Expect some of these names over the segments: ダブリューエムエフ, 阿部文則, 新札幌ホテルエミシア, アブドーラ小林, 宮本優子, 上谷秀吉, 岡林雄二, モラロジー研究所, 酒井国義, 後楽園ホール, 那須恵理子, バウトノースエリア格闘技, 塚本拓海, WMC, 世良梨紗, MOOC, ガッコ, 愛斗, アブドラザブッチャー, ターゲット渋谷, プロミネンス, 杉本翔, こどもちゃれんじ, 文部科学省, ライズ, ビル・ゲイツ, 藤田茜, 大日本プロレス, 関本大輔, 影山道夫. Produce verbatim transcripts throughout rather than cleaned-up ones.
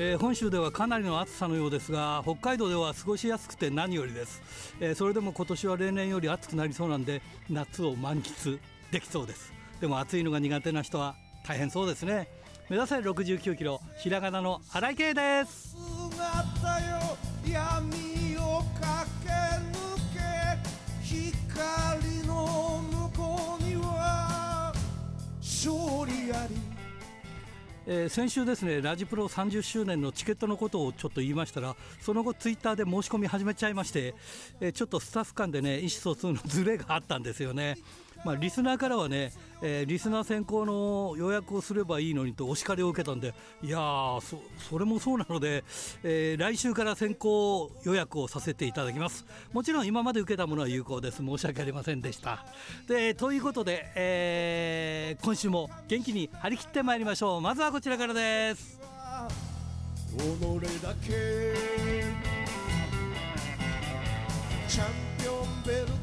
えー、本州ではかなりの暑さのようですが、北海道では過ごしやすくて何よりです、えー、それでも今年は例年より暑くなりそうなんで、夏を満喫できそうです。でも暑いのが苦手な人は大変そうですね。目指せろくじゅうきゅうキロ、ひらがなの荒井圭です。姿よ闇を駆け抜け、光の向こうには勝利あり。えー、先週ですね、ラジプロさんじゅっしゅうねんのチケットのことをちょっと言いましたら、その後ツイッターで申し込み始めちゃいまして、えー、ちょっとスタッフ間でね意思疎通のズレがあったんですよね。まあ、リスナーからはね、えー、リスナー先行の予約をすればいいのにとお叱りを受けたんで、いやー そ, それもそうなので、えー、来週から先行予約をさせていただきます。もちろん今まで受けたものは有効です。申し訳ありませんでした。でということで、えー、今週も元気に張り切ってまいりましょう。まずはここちらからです。己だけチャンピオンベルトだ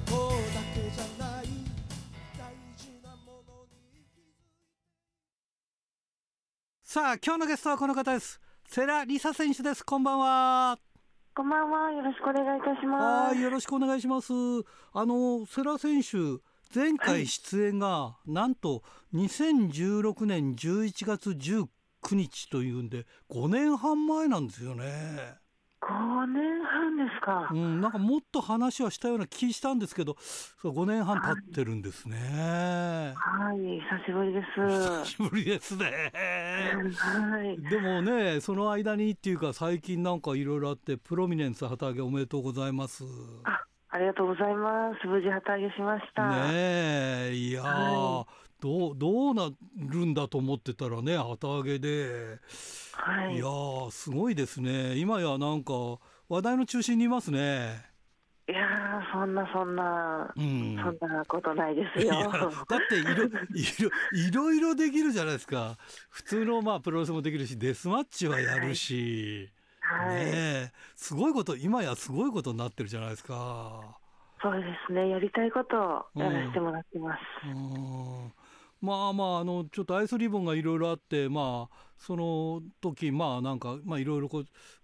けじゃない大事なものに。さあ今日のゲストはこの方です。世良梨紗選手です。こんばんは。こんばんは、よろしくお願いいたします。あ、よろしくお願いします。あの世良選手、前回出演がなんとにせんじゅうろくねんじゅういちがつじゅうくにちというんでごねんはんまえなんですよね。ごねんはんですか。うん、なんかもっと話はしたような気したんですけど、ごねんはん経ってるんですね。はい、はい、久しぶりです。久しぶりですね。はい、でもねその間にっていうか最近なんかいろいろあって、プロミネンス旗揚げおめでとうございます。あ、ありがとうございます。無事旗揚げしました。ねえ、いやー、はい、どう、どうなるんだと思ってたらね、旗揚げで、はい、いやーすごいですね。今やなんか話題の中心にいますね。いやーそんなそんな、うん、そんなことないですよ。だっていろいろいろいろできるじゃないですか。普通のまあプロレスもできるし、デスマッチはやるし。はいはい、ね、すごいこと、今やすごいことになってるじゃないですか。そうですね、やりたいことをやらせてもらってます。うん、まあまあ、あのちょっとアイスリボンがいろいろあって、まあ、その時まあなんかいろいろ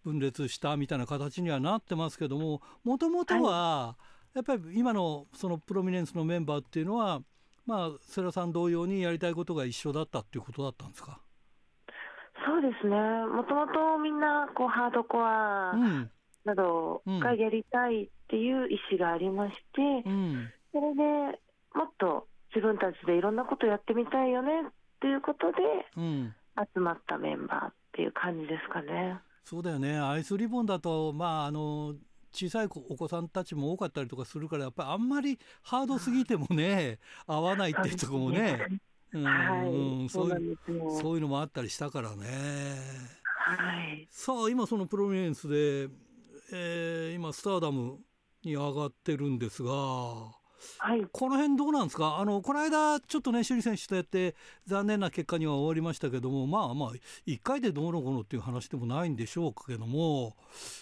分裂したみたいな形にはなってますけども、もともとはやっぱり今のそのプロミネンスのメンバーっていうのは、まあ、世良さん同様にやりたいことが一緒だったっていうことだったんですか。そうですね、もともとみんなこうハードコアなどがやりたいっていう意思がありまして、うん、それでもっと自分たちでいろんなことやってみたいよねっていうことで集まったメンバーっていう感じですかね。うん、そうだよね。アイスリボンだと、まあ、あの小さいお子さんたちも多かったりとかするから、やっぱりあんまりハードすぎてもね合わないっていうところもねそういうのもあったりしたからね。はい、さあ今そのプロミネンスで、えー、今スターダムに上がってるんですが、はい、この辺どうなんですか。あのこの間ちょっとね朱里選手とやって残念な結果には終わりましたけども、まあまあいっかいでどうのこうのっていう話でもないんでしょうけども、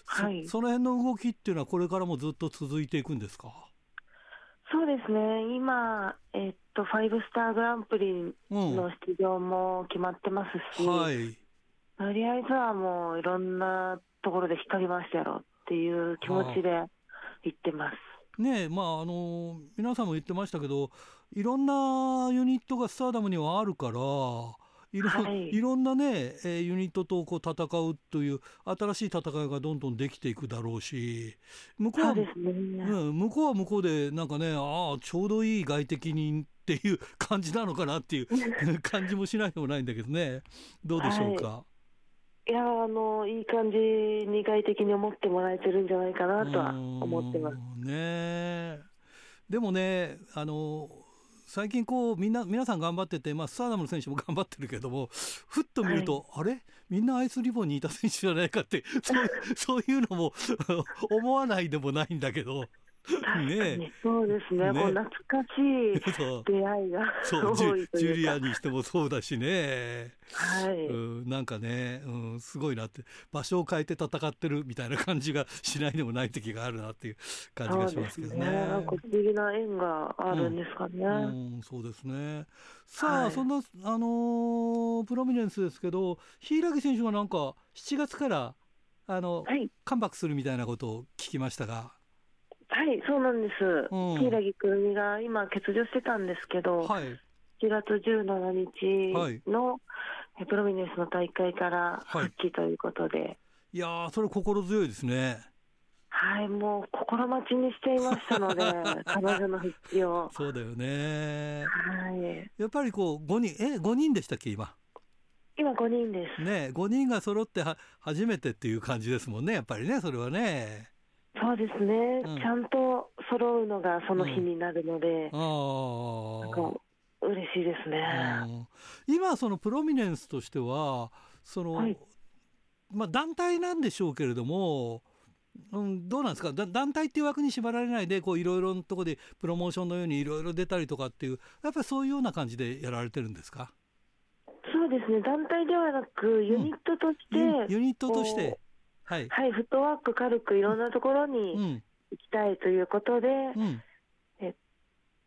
はい、そ, その辺の動きっていうのはこれからもずっと続いていくんですか。そうですね、今、えっと、ファイブスターグランプリの出場も決まってますし、うん、はい、とりあえずはもういろんなところで引っ掛けましたやろっていう気持ちで行ってます。ねえ、まあ、あの皆さんも言ってましたけど、いろんなユニットがスターダムにはあるから、い ろ,、はい、いろんな、ね、ユニットとこう戦うという新しい戦いがどんどんできていくだろうし、向こうは う,、ねうん、向こうは向こうでなんかね、ああちょうどいい外敵人っていう感じなのかなっていう感じもしないでもないんだけどね。どうでしょうか。はい、いやあのいい感じに外敵に思ってもらえてるんじゃないかなとは思ってます。ね、でもね、あの最近こうみんな皆さん頑張ってて、まあ、スターダムの選手も頑張ってるけども、ふっと見ると、はい、あれみんなアイスリボンにいた選手じゃないかって、そう、そういうのも思わないでもないんだけどね、そうですね、もう懐かしい出会いが多いというか、ジュリアにしてもそうだしね、はい、うん、なんかね、うん、すごいなって、場所を変えて戦ってるみたいな感じがしないでもない時があるなっていう感じがしますけどね。そうですね、なんか不思議な縁があるんですかね、うんうん、そうですね。さあ、はい、そんな、あのー、プロミネンスですけど、柊選手はなんかしちがつからあの、はい、カムバックするみたいなことを聞きましたが。はい、そうなんです。柊君が今欠場してたんですけど、はい、しちがつじゅうしちにちのプロミネンスの大会から復帰ということで、はい、いやー、それ心強いですね。はい、もう心待ちにしていましたので彼女の復帰を。そうだよね、はい、やっぱりこうごにん、えごにんでしたっけ今。今ごにんですね。ごにんが揃っては初めてっていう感じですもんね、やっぱりね、それはね。そうですね、うん、ちゃんと揃うのがその日になるので、うん、なんか嬉しいですね、うん、今そのプロミネンスとしてはその、はい、まあ、団体なんでしょうけれども、うん、どうなんですか、だ団体っていう枠に縛られないでいろいろなところでプロモーションのようにいろいろ出たりとかっていう、やっぱりそういうような感じでやられてるんですか。そうですね、団体ではなくユニットとして、うん、ユニットとしてはいはい、フットワーク軽くいろんなところに行きたいということで、うんうん、えっ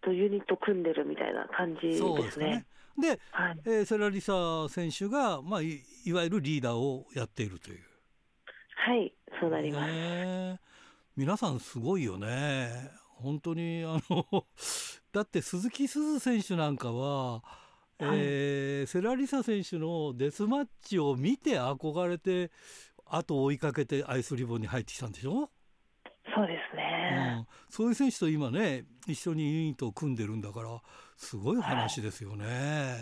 と、ユニット組んでるみたいな感じですね。そうですね。で、はい、えー、セラリサ選手が、まあ、い, いわゆるリーダーをやっているという。はい、そうなります、ね、皆さんすごいよね本当に。あのだって鈴木鈴選手なんかは、えーはい、セラリサ選手のデスマッチを見て憧れて後を追いかけてアイスリボンに入ってきたんでしょ。そうですね、うん、そういう選手と今ね一緒にユニットを組んでるんだからすごい話ですよね、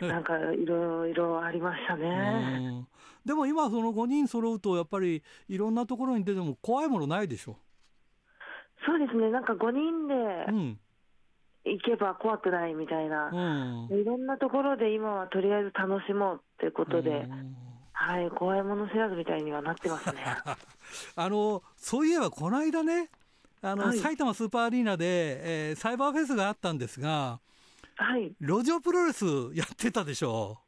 はい、なんかいろいろありましたね、うん、でも今そのごにん揃うとやっぱりいろんなところに出ても怖いものないでしょ。そうですね、なんかごにんで、うん行けば怖くないみたいな、うん、いろんなところで今はとりあえず楽しもうということで、うん、はい、怖いもの知らずみたいにはなってますねあのそういえばこの間ねあの、はい、埼玉スーパーアリーナで、えー、サイバーフェスがあったんですが、はい、路上プロレスやってたでしょ。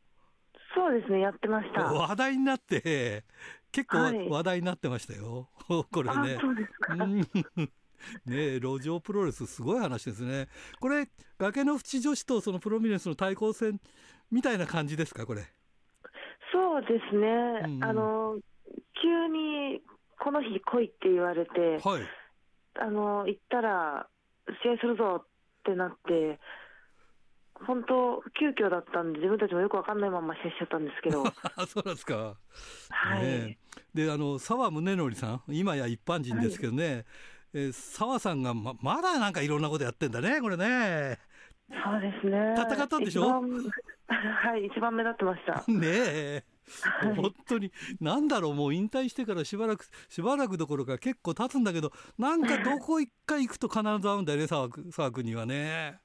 そうですね、やってました。話題になって結構話題になってましたよ、はい、これね。あ、そうですかね、路上プロレスすごい話ですねこれ。崖の淵女子とそのプロミネンスの対抗戦みたいな感じですかこれ。そうですね、うん、あの急にこの日来いって言われて、はい、あの行ったら試合するぞってなって本当急遽だったんで自分たちもよく分かんないまま試合しちゃったんですけどそうなんですか、はい、ね、であの沢宗則さん今や一般人ですけどね、はい、えー、沢さんが ま, まだなんかいろんなことやってんだねこれね。そうですね、戦ったんでしょはい、一番目立ってましたねえ、はい、本当になんだろう、もう引退してからしばらくしばらくどころか結構経つんだけどなんかどこ一回行くと必ず会うんだよね沢君にはね。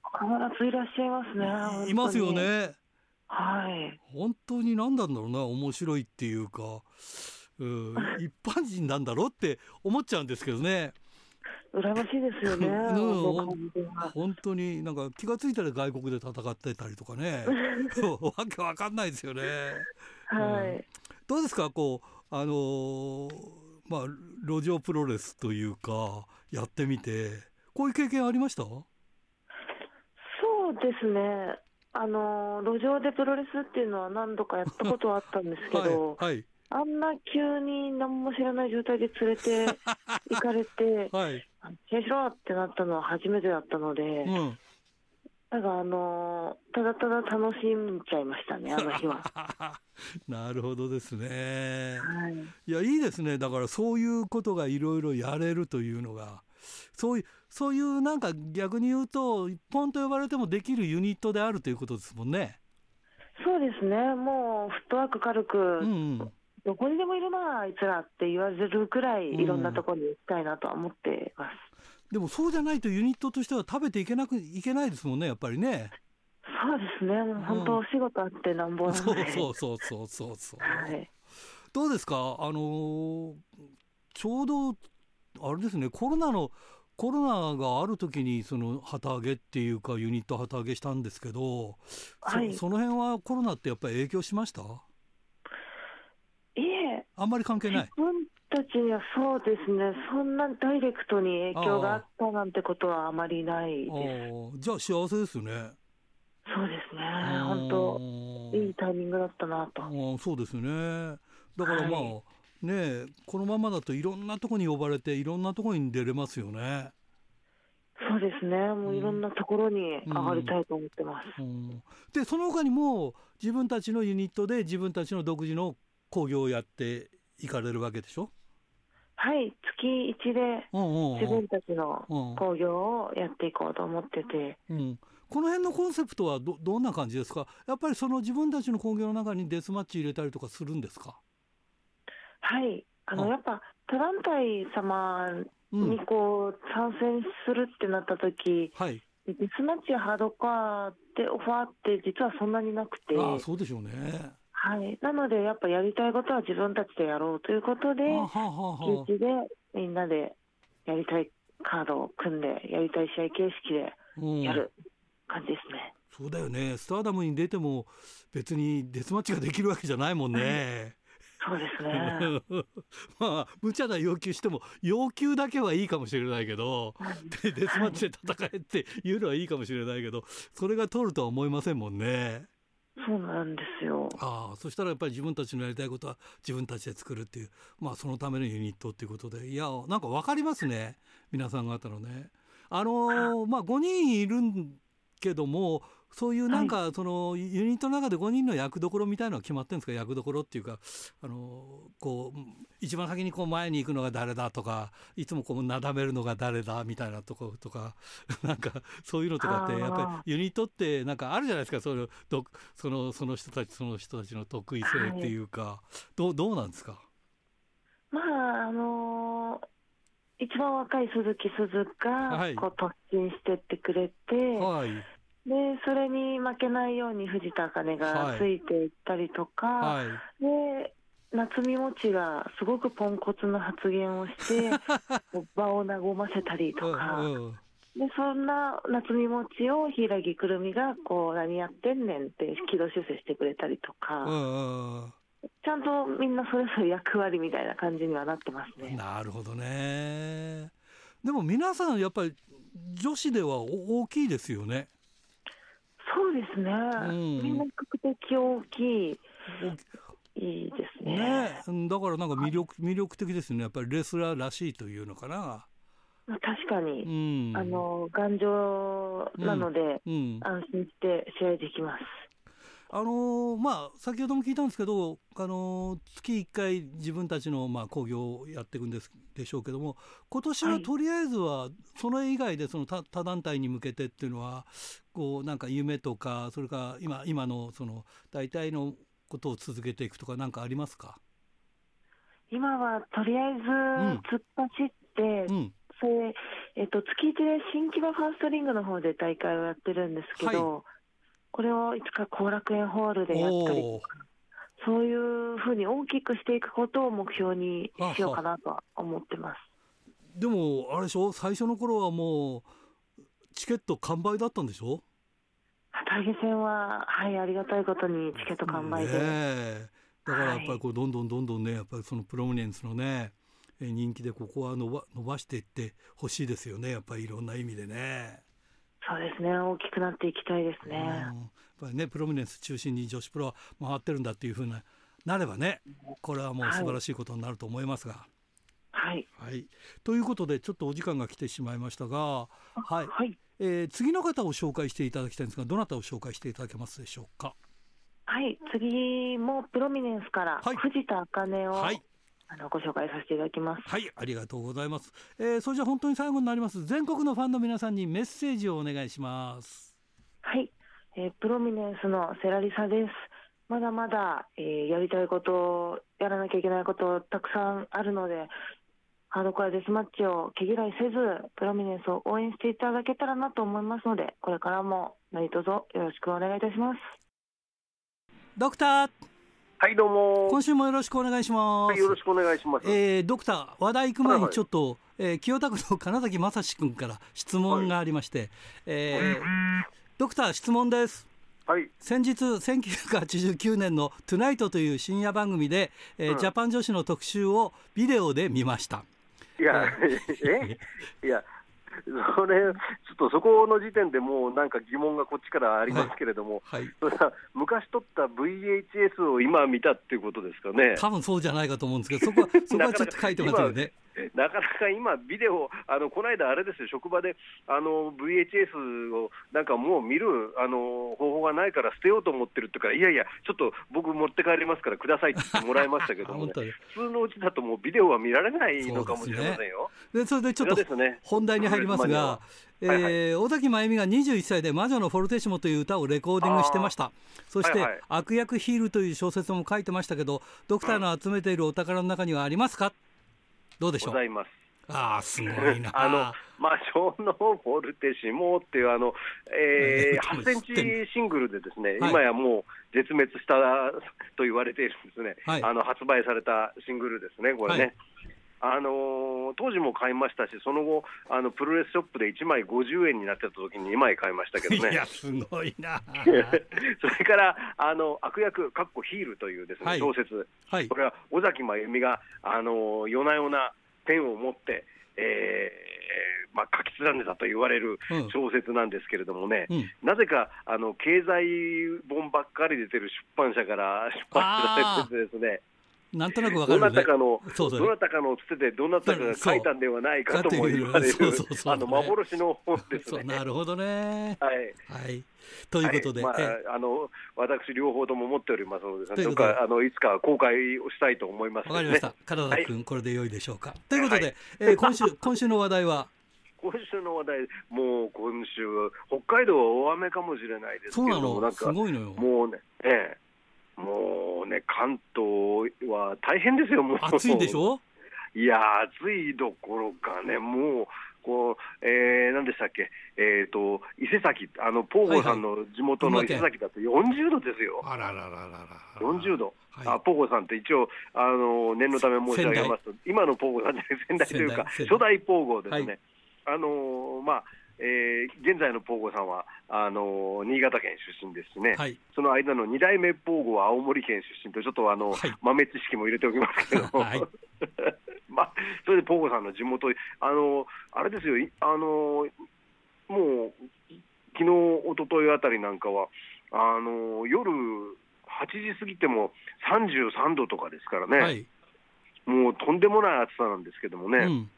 必ずいらっしゃいますね。いますよね、はい、本当に何なんだろうな、面白いっていうか、うん一般人なんだろうって思っちゃうんですけどね。羨ましいですよね、うん、本当になんか気がついたら外国で戦ってたりとかねわけわかんないですよね、はい、うん、どうですかこう、あのーまあ、路上プロレスというかやってみてこういう経験ありました？そうですね、あのー、路上でプロレスっていうのは何度かやったことはあったんですけど、はい、はい、あんな急に何も知らない状態で連れて行かれて、はい、試合しろってなったのは初めてだったので、うん、だからあのー、ただただ楽しんじゃいましたねあの日はなるほどですね、はい、いやいいですね。だからそういうことがいろいろやれるというのがそういう、そういうなんか逆に言うと一本と呼ばれてもできるユニットであるということですもんね。そうですね、もうフットワーク軽く、うんうん、どこにでもいるなあいつらって言われるくらいいろんなところに行きたいなとは思ってます、うん、でもそうじゃないとユニットとしては食べていけなくいけないですもんねやっぱりね。そうですね、もう本当お仕事あってなんぼなんで、うん、そうそうそうそうそう、はい、どうですかあのー、ちょうどあれですねコロナのコロナがある時にその旗揚げっていうかユニット旗揚げしたんですけど、はい、そ, その辺はコロナってやっぱり影響しました？いえ、あんまり関係ない。自分たちにはそうですね、そんなダイレクトに影響があったなんてことはあまりないです。ああ、じゃあ幸せですね。そうですね、本当いいタイミングだったなと。ああ、そうですね。だからまあ、はいね、えこのままだといろんなとこに呼ばれていろんなとこに出れますよね。そうですね、もういろんなところに上がりたいと思ってます、うんうん、でその他にも自分たちのユニットで自分たちの独自の興行をやっていかれるわけでしょ？はい、月いちで自分たちの興行をやっていこうと思ってて、うんうん、この辺のコンセプトは ど, どんな感じですか？やっぱりその自分たちの興行の中にデスマッチ入れたりとかするんですか？はい、あの、あやっぱトランタイ様にこう参戦するってなった時、うん、はい、デスマッチやハードコアってオファーって実はそんなになくて、ああ、そうでしょうね、はい、なのでやっぱやりたいことは自分たちでやろうということで、うちでみんなでやりたいカードを組んでやりたい試合形式でやる感じですね、うん、そうだよね。スターダムに出ても別にデスマッチができるわけじゃないもんね、うん、そうですねまあ無茶な要求しても要求だけはいいかもしれないけどでデスマッチで戦えっていうのはいいかもしれないけど、それが通るとは思いませんもんね。そうなんですよ。ああ、そしたらやっぱり自分たちのやりたいことは自分たちで作るっていう、まあそのためのユニットっていうことで、いやなんか分かりますね、皆さん方のね。あのー、まあごにんいるんけども、そういうなんかそのユニットの中でごにんの役どころみたいなのは決まってるんですか？役どころっていうか、あのこう一番先にこう前に行くのが誰だとか、いつもこうなだめるのが誰だみたいなとことか、なんかそういうのとかってやっぱりユニットってなんかあるじゃないですか、そのそのその人たちその人たちの得意性っていうか、はい、どうどうなんですか？まああのー一番若い鈴木鈴がこう突進してってくれて、はい、でそれに負けないように藤田茜がついていったりとか、はいはい、で夏美もちがすごくポンコツな発言をして場を和ませたりとかでそんな夏美もちを平木くるみがこう何やってんねんって軌道修正してくれたりとか、うん、ちゃんとみんなそれぞれ役割みたいな感じにはなってますね。なるほどね。でも皆さんやっぱり女子では大きいですよね。そうですね、うん、みんな比較的大きいいいですね。ね、だからなんか魅力、はい、魅力的ですね。やっぱりレスラーらしいというのかな。確かに、うん、あの頑丈なので、うんうん、安心して試合できます。あのーまあ、先ほども聞いたんですけど、あのー、月いっかい自分たちのまあ興行をやっていくんですでしょうけども、今年はとりあえずはそれ以外でその 他, 他団体に向けてっていうのはこうなんか夢とか、それから 今, 今 の, その大体のことを続けていくとか何かありますか？今はとりあえず突っ走って、うんうん、それえっと、月いちで新木場ファーストリングの方で大会をやってるんですけど、はい、これをいつか後楽園ホールでやったりとか、そういうふうに大きくしていくことを目標にしようかなとは思ってます。はあはあ、でもあれでしょ、最初の頃はもうチケット完売だったんでしょ？旗揚げ戦は、はい、ありがたいことにチケット完売で、ね、だからやっぱりこうどんどんどんどんね、やっぱりそのプロミネンスのね人気でここは伸ば、伸ばしていってほしいですよね、やっぱりいろんな意味でね。そうですね、大きくなっていきたいですね。やっぱりね、プロミネンス中心に女子プロは回ってるんだっていう風になればね、これはもう素晴らしいことになると思いますが、はい、はい、ということでちょっとお時間が来てしまいましたが、はい、はい、えー、次の方を紹介していただきたいんですが、どなたを紹介していただけますでしょうか？はい、次もプロミネンスから藤田茜を、はい、あのご紹介させていただきます。はい、ありがとうございます。えー、それじゃ本当に最後になります。全国のファンの皆さんにメッセージをお願いします。はい、えー、プロミネンスのセラリサです。まだまだ、えー、やりたいこと、やらなきゃいけないことたくさんあるので、ハードコアデスマッチを毛嫌いせずプロミネンスを応援していただけたらなと思いますので、これからも何卒よろしくお願いいたします。ドクター、はいどうも、今週もよろしくお願いします。はい、よろしくお願いします。えー、ドクター和田行く前にちょっと、はいはい、ええー、清田区の金崎正史君から質問がありまして、はい、えー、ドクター質問です。はい、先日せんきゅうひゃくはちじゅうきゅうねんのトゥナイトという深夜番組で、えーうん、ジャパン女子の特集をビデオで見ました。いや、ええいやそれちょっとそこの時点でもうなんか疑問がこっちからありますけれども、はいはい、それは昔撮った ブイエイチエス を今見たっていうことですかね。多分そうじゃないかと思うんですけど、そこは、そこはちょっと書いてますよね。なかなか今ビデオ、あのこの間あれですよ、職場であの ブイエイチエス をなんかもう見るあの方法がないから捨てようと思ってるってから、いやいやちょっと僕持って帰りますからくださいって言ってもらいましたけども、ね、普通のうちだともうビデオは見られないのかもしれませんよ。 そうですね。でそれでちょっと本題に入りますが、えー、尾崎真由美がにじゅういっさいで魔女のフォルテッシモという歌をレコーディングしてました。そして、はいはい、悪役ヒールという小説も書いてましたけど、ドクターの集めているお宝の中にはありますか。どうでしょう。ございます。ああ、すごいな。あの魔女のフォルテシモっていうあの、えー、はちセンチシングルでですね、はい、今やもう絶滅したと言われているんですね、はい、あの発売されたシングルですね、これね、はい、あの当時も買いましたし、その後あのプロレスショップでいちまいごじゅうえんになってた時ににまい買いましたけどね。いやすごいな。それからあの悪役かっこヒールというですね、はい、小説、はい、これは尾崎真由美があの夜な夜なペンを持って、えーまあ、書き連ねたと言われる小説なんですけれどもね、うんうん、なぜかあの経済本ばっかり出てる出版社から出版されてですね、なんとなくわかるね。どなたかの、そうそう、どなたかのつてでどなたかが書いたんではないかとも言われる、そうそうそうそう、あの幻の本ですね。なるほどね。はい、はい、ということで、はい、まあ、あの私両方とも持っておりますので、どうかあのいつか公開をしたいと思いますね。わかりました。金田君、はい、これで良いでしょうか。ということで、はい、えー、今週今週の話題は。今週の話題、もう今週北海道は大雨かもしれないですけど、そうなの、なんかすごいのよ。もうね。ええ、もうね、関東は大変ですよ。もう暑いでしょ。いや暑いどころかね、もうこう、えー、何でしたっけ、えーと伊勢崎、あのポーゴーさんの地元の伊勢崎だとよんじゅうどですよ。あらららららよんじゅうど、はい、あポーゴーさんって一応あの念のため申し上げますと、今のポーゴーさんじゃない、仙台というか初代ポーゴーですね、はい、あのまあえー、現在のポーゴさんはあのー、新潟県出身ですしね、はい、その間のに代目ポーゴは青森県出身と、ちょっとあの、はい、豆知識も入れておきますけども、はいまあ、それでポーゴさんの地元、あのー、あれですよ、あのー、もう昨日一昨日あたりなんかはあのー、夜はちじ過ぎてもさんじゅうさんどとかですからね、はい、もうとんでもない暑さなんですけどもね、うん、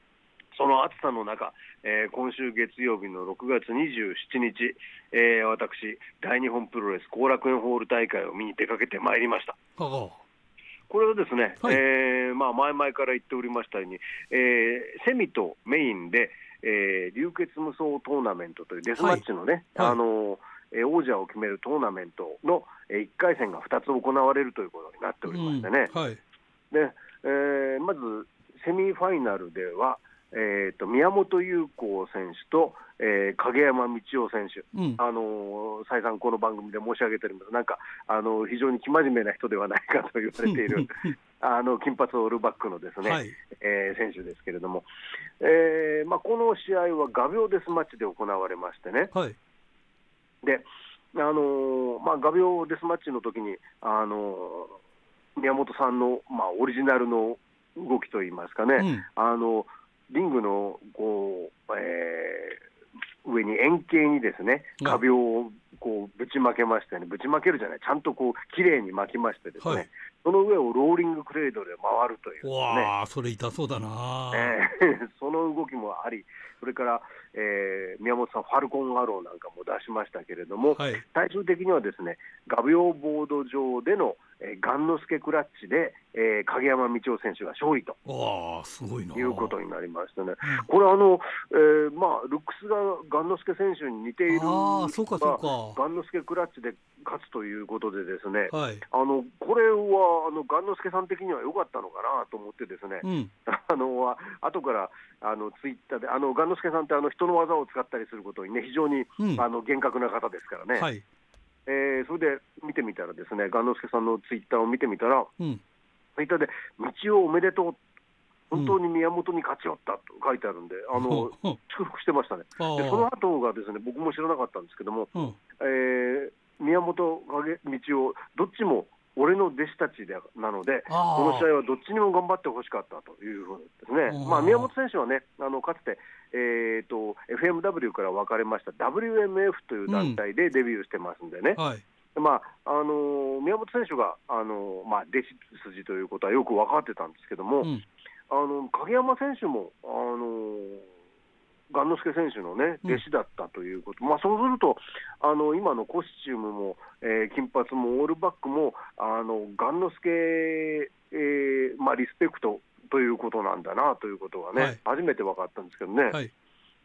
その暑さの中、えー、今週月曜日のろくがつにじゅうしちにち、えー、私大日本プロレス後楽園ホール大会を見に出かけてまいりました。これはですね、はい、えーまあ、前々から言っておりましたように、えー、セミとメインで、えー、流血無双トーナメントというデスマッチのね、はいはい、あのえー、王者を決めるトーナメントの、えー、いっかい戦がふたつ行われるということになっておりましてね、うん、はい、で、えー、まずセミファイナルではえー、と宮本優子選手と、えー、影山道夫選手、うん、あのー、再三この番組で申し上げております、なんか、あのー、非常に生真面目な人ではないかと言われているあの金髪オールバックのですね、はい、えー、選手ですけれども、えーまあ、この試合は画鋲デスマッチで行われましてね、はい、で、あのーまあ、画鋲デスマッチの時に、あのー、宮本さんの、まあ、オリジナルの動きといいますかね、うん、あのーリングのこう、えー、上に円形にですね、壁をこうぶちまけましてね、ぶちまけるじゃない、ちゃんとこう綺麗に巻きましてですね、はい、その上をローリングクレードで回るという、ね、うわー、それ痛そうだな、えー、その動きもあり、それから、えー、宮本さんファルコンアローなんかも出しましたけれども、はい、最終的にはですね、画鋲ボード上でのガンノスケクラッチで、えー、影山道夫選手が勝利とすごいないうことになりましたね。これあの、えーまあ、ルックスがガンノスケ選手に似ている、あ、そうかそうか、ガンノスケクラッチで勝つということでですね、はい、あのこれはあのガンノスケさん的には良かったのかなと思ってですね、うん、あの後からあのツイッターであのガンノスケさんってあの人の技を使ったりすることに、ね、非常に、うん、あの厳格な方ですからね、はい、えー、それで見てみたらですね、雁之助さんのツイッターを見てみたら、うん、ツイッターで道をおめでとう本当に宮本に勝ち寄ったと書いてあるんで、あの祝福してましたね。でその後がですね、僕も知らなかったんですけども、えー、宮本影道夫どっちも俺の弟子たちでなので、この試合はどっちにも頑張ってほしかったというふうですね。まあ、宮本選手はね、あのかつて、えー、と エフエムダブリュー から分かれました ダブリューエムエフ という団体でデビューしてますんでね、うんはい、まああのー、宮本選手が、あのーまあ、弟子筋ということはよく分かってたんですけども、うん、あの影山選手も、あのー雁之助選手の、ね、弟子だったということ、うんまあ、そうするとあの今のコスチュームも、えー、金髪もオールバックもあの雁之助、えーまあ、リスペクトということなんだなということが、ねはい、初めて分かったんですけどね、はい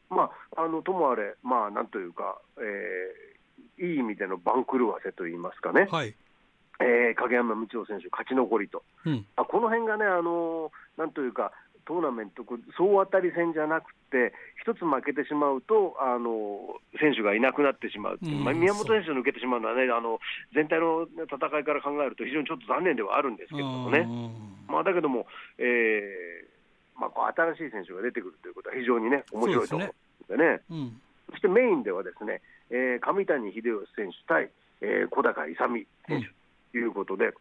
まあ、あのともあれ、まあ、なんというか、えー、いい意味での番狂わせといいますかね、はいえー、影山道夫選手勝ち残りと、うん、あこの辺がね、あのなんというかトーナメント総当たり戦じゃなくて一つ負けてしまうとあの選手がいなくなってしまう、うんまあ、宮本選手が抜けてしまうのは、ね、あの全体の戦いから考えると非常にちょっと残念ではあるんですけどもね、まあ、だけども、えーまあ、こう新しい選手が出てくるということは非常に、ね、面白いと思うんでね、うん、そしてメインではですね、えー、上谷秀吉選手対、えー、小高勇選手ということで、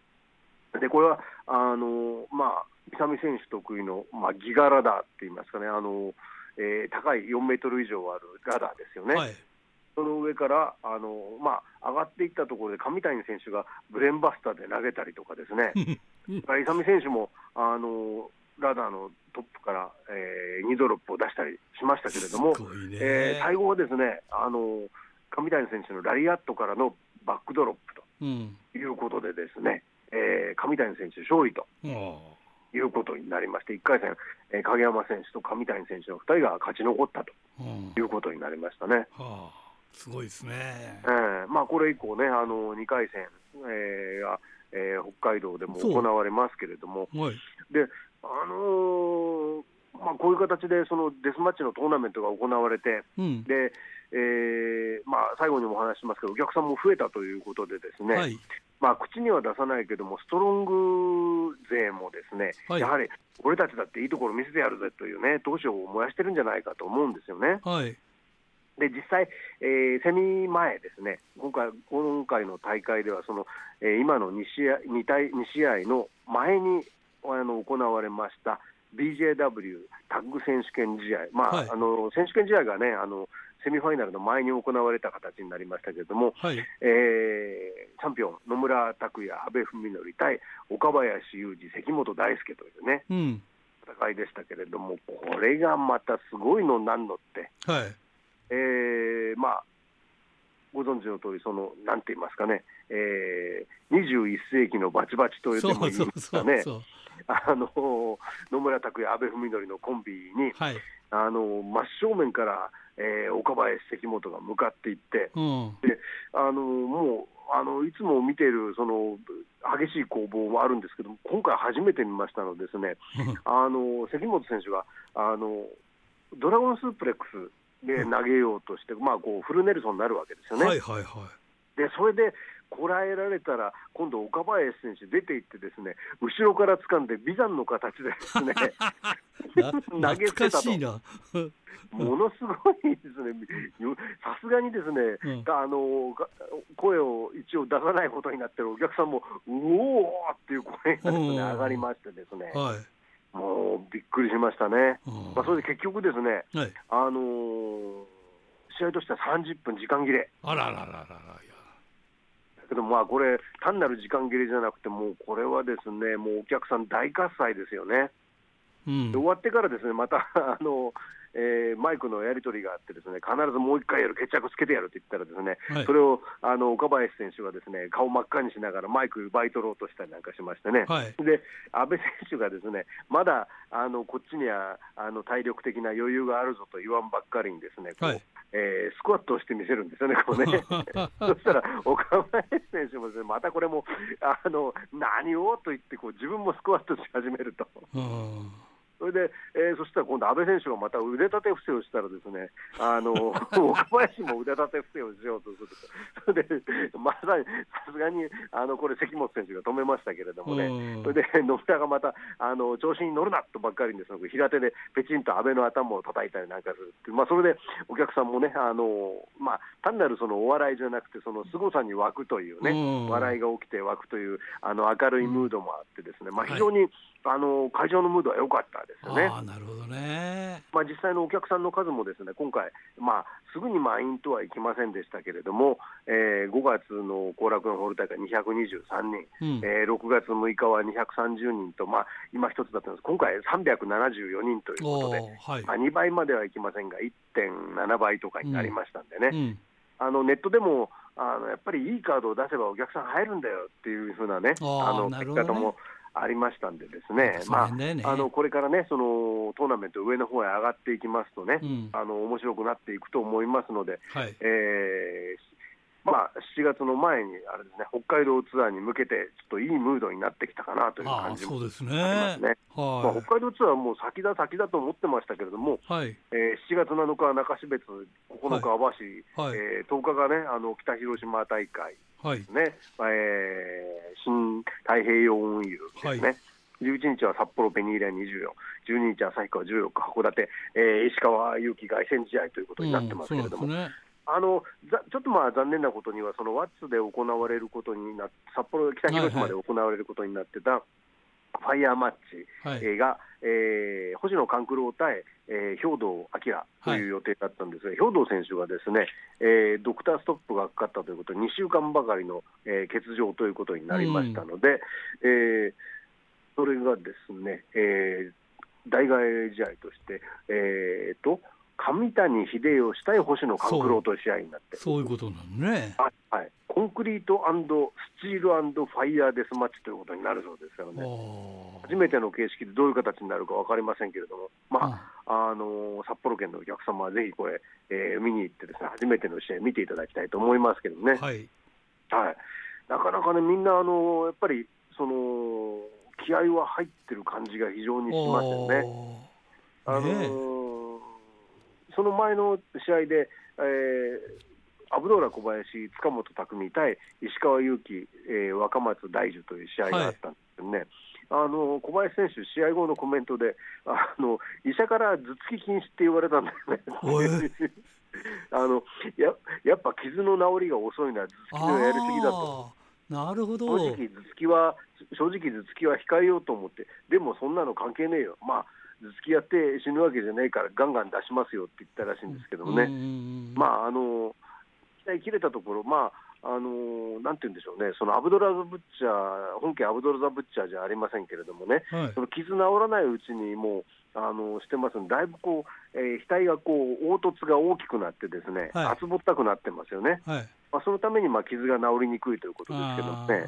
うん、でこれはあのまあ勇選手得意の、まあ、ギガラダーって言いますかね、あの、えー、高いよんメートル以上あるラダーですよね、はい、その上からあの、まあ、上がっていったところで上谷選手がブレーンバスターで投げたりとかですね勇選手もあのラダーのトップから、えー、にドロップを出したりしましたけれども、えー、最後はですねあの上谷選手のラリアットからのバックドロップということでですね、うんえー、上谷選手勝利と、うんいうことになりまして、いっかい戦、えー、影山選手と上谷選手のふたりが勝ち残ったということになりましたね、うんはあ、すごいですね、えーまあ、これ以降ねあのにかい戦が、えーえー、北海道でも行われますけれども、はいであのーまあ、こういう形でそのデスマッチのトーナメントが行われて、うんでえーまあ、最後にもお話しますけどお客さんも増えたということでですね、はいまあ、口には出さないけどもストロング勢もですね、はい、やはり俺たちだっていいところ見せてやるぜというね闘志を燃やしてるんじゃないかと思うんですよね、はい、で実際、えー、セミ前ですね今回、 今回の大会ではその、えー、今の2試合、2対、2試合の前にあの行われました ビージェーダブリュー タッグ選手権試合、まあはい、あの選手権試合がねあのセミファイナルの前に行われた形になりましたけれども、はいえー、チャンピオン野村拓也、阿部文則対岡林雄二、関本大輔というね、うん、戦いでしたけれどもこれがまたすごいのなんのって、はいえーまあ、ご存知の通りそのなんて言いますかね、えー、にじゅういっせいきのバチバチというのも言いますかねあの野村拓也、阿部文則のコンビに、はい、あの真正面からえー、岡林関本が向かっていって、うん、であのもうあのいつも見ているその激しい攻防もあるんですけど今回初めて見ましたのですねあの関本選手があのドラゴンスープレックスで投げようとして、うんまあ、こうフルネルソンになるわけですよね、はいはいはい、でそれでこらえられたら今度岡林選手出ていってですね後ろから掴んでビザンの形でですね投げつけたとものすごいですねさすがにですね、うん、あの声を一応出さないことになってるお客さんもうおーっていう声がですね上がりましてですね、はい、もうびっくりしましたね、まあ、それで結局ですね、はい、あの試合としてはさんじゅっぷん時間切れあらららららけどまあこれ単なる時間切れじゃなくてもうこれはですねもうお客さん大喝采ですよね、うん、で終わってからですねまたあの、えー、マイクのやり取りがあってですね必ずもう一回やる決着つけてやるって言ったらですね、はい、それをあの岡林選手がですね顔真っ赤にしながらマイク奪い取ろうとしたりなんかしましてね、はい、で阿部選手がですねまだあのこっちにはあの体力的な余裕があるぞと言わんばっかりにですねこう、はいえー、スクワットをしてみせるんですよね、こうねそしたら岡林選手もですねまたこれもあの何をと言ってこう自分もスクワットし始めるとそれで、えー、そしたら今度安倍選手がまた腕立て伏せをしたらですね、あの岡林も腕立て伏せをしようとすると、それでまさにさすがにあのこれ関本選手が止めましたけれどもね、それで野村がまたあの調子に乗るなとばっかりにですね、平手でペチンと安倍の頭を叩いたりなんかするって、まあ、それでお客さんもね、あの、まあ、単なるそのお笑いじゃなくてその凄さに湧くというね、笑いが起きて湧くというあの明るいムードもあってですね、まあ、非常に、はい、あの会場のムードは良かったですよね。あ、なるほどね。まあ、実際のお客さんの数もですね、今回、まあ、すぐに満員とはいきませんでしたけれども、えー、ごがつの後楽園ホール大会にひゃくにじゅうさんにん、うん、えー、ろくがつむいかはにひゃくさんじゅうにんと、まあ、今一つだったんです。今回さんびゃくななじゅうよにんということで、はい、まあ、にばいまではいきませんが いってんななばいとかになりましたんでね、うんうん、あのネットでもあのやっぱりいいカードを出せばお客さん入るんだよっていうふうなね、あの結果ともありましたんでですね、まあ、あのこれからね、そのトーナメント上の方へ上がっていきますとね、うん、あの面白くなっていくと思いますので、はい、えー、まあ、しちがつの前にあれですね、北海道ツアーに向けてちょっといいムードになってきたかなという感じもありますね。あ、そうですね、はい、まあ、北海道ツアーはもう先だ先だと思ってましたけれども、はい、えー、しちがつなのか中標津、ここのか網走、はいはい、えー、とおかがね、あの北広島大会ですね、はい、えー、新太平洋運輸ですね、はい、じゅういちにちは札幌ペニーレアにじゅうよん、じゅうににち旭川じゅうよっか函館、えー、石川祐希凱旋試合ということになってますけれども、うん、そうですね、あのちょっとまあ残念なことにはそのワッツで行われることになって、札幌北広島で行われることになってた、はいはい、ファイヤーマッチが、はい、えー、星野勘九郎対、えー、兵藤晃という予定だったんですが、はい、兵藤選手がですね、えー、ドクターストップがかかったということでにしゅうかんばかりの、えー、欠場ということになりましたので、うん、えー、それがですね、えー、代替試合として、えー、と上谷秀吉対星野勘九郎という試合になって、そう、そういうことなんね、はいはい、コンクリート&スチール&ファイヤーデスマッチということになるそうですよね。初めての形式でどういう形になるか分かりませんけれども、まあ、あの札幌県のお客様はぜひこれ、えー、見に行ってですね、初めての試合見ていただきたいと思いますけどね、はいはい、なかなかね、みんなあのやっぱりその気合は入ってる感じが非常にしますよね。あのーね、その前の試合で、えー、アブドーラ小林塚本拓海対石川祐希、えー、若松大樹という試合があったんですよね、はい、あの小林選手試合後のコメントで、あの医者から頭突き禁止って言われたんだよねあの や, やっぱ傷の治りが遅いのは頭突きのやりすぎだと。なるほど。正直頭突きは正直頭突きは控えようと思って、でもそんなの関係ねえよ、まあ頭突きやって死ぬわけじゃないからガンガン出しますよって言ったらしいんですけどもね、まあ、あの期待切れたところ、まあ、あのなんて言うんでしょうね、そのアブドラザブッチャー、本家アブドラザブッチャーじゃありませんけれどもね、はい、その傷治らないうちにもうあのしてますので、だいぶこう、えー、額がこう凹凸が大きくなってですね、はい、厚ぼったくなってますよね、はい、まあ、そのためにまあ傷が治りにくいということですけどもね、ね、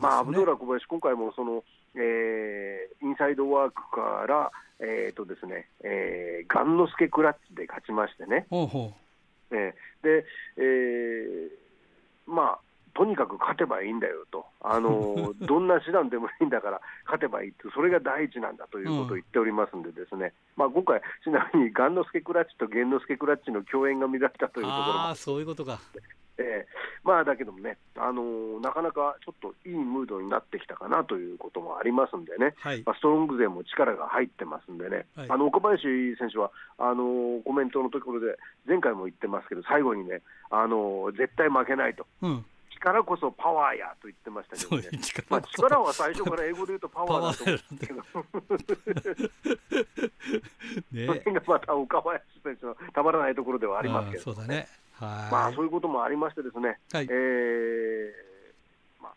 まあ、アブドーラ小林今回もその、えー、インサイドワークから、えーとですねえー、ガンノスケクラッチで勝ちましてね、ほうほう、えーでえーまあ、とにかく勝てばいいんだよと、あのどんな手段でもいいんだから勝てばいいって、それが第一なんだということを言っておりますんでですね、うん、まあ、今回ちなみにガンノスケクラッチとゲンノスケクラッチの共演が見られたというところも、あ、そういうことか。えー、まあだけどもね、あのー、なかなかちょっといいムードになってきたかなということもありますんでね、はい、まあ、ストロング勢も力が入ってますんでね、はい、あの岡林選手はあのー、コメントのところで前回も言ってますけど、最後にね、あのー、絶対負けないと、うん、力こそパワーやと言ってましたけどね、力、まあ、力は最初から英語で言うとパワーだと思うんですけどね、それがまた岡林選手のたまらないところではありますけど、ね、そうだね、はい、まあ、そういうこともありましてですね、はい、えーま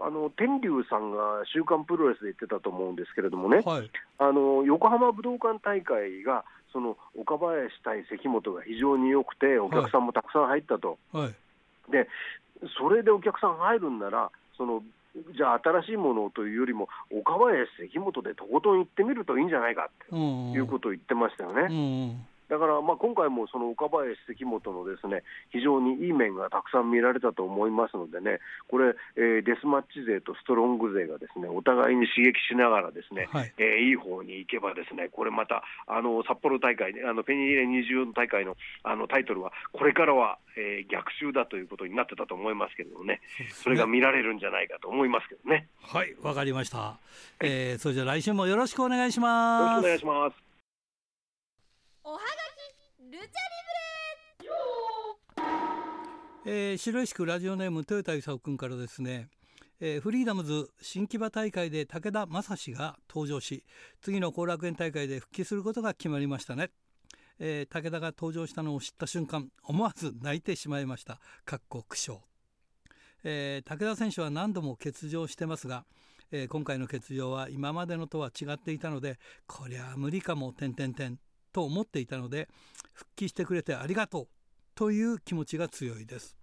あ、あの天竜さんが週刊プロレスで言ってたと思うんですけれどもね、はい、あの横浜武道館大会がその岡林対関本が非常に良くて、お客さんもたくさん入ったと、はいはい、でそれでお客さん入るんなら、そのじゃあ新しいものというよりも岡林関本でとことん行ってみるといいんじゃないかということを言ってましたよね、うんうん、だからまあ今回もその岡林、関本のですね非常にいい面がたくさん見られたと思いますのでね、これ、えー、デスマッチ勢とストロング勢がですねお互いに刺激しながらですね、はい、えー、いい方に行けばですね、これまたあの札幌大会、あのペニーレにじゅうよん大会のあのタイトルはこれからは、えー、逆襲だということになってたと思いますけどね、それが見られるんじゃないかと思いますけどね。はい、わかりました。えー、それじゃあ来週もよろしくお願いします。よろしくお願いします。おはがきルチャリブレ、えー、白石区ラジオネーム豊田勲君からですね、えー、フリーダムズ新木場大会で武田正史が登場し、次の後楽園大会で復帰することが決まりましたね。えー、武田が登場したのを知った瞬間、思わず泣いてしまいましたかっこ苦笑。えー、武田選手は何度も欠場してますが、えー、今回の欠場は今までのとは違っていたので、こりゃ無理かも点々点と思っていたので、復帰してくれてありがとうという気持ちが強いです。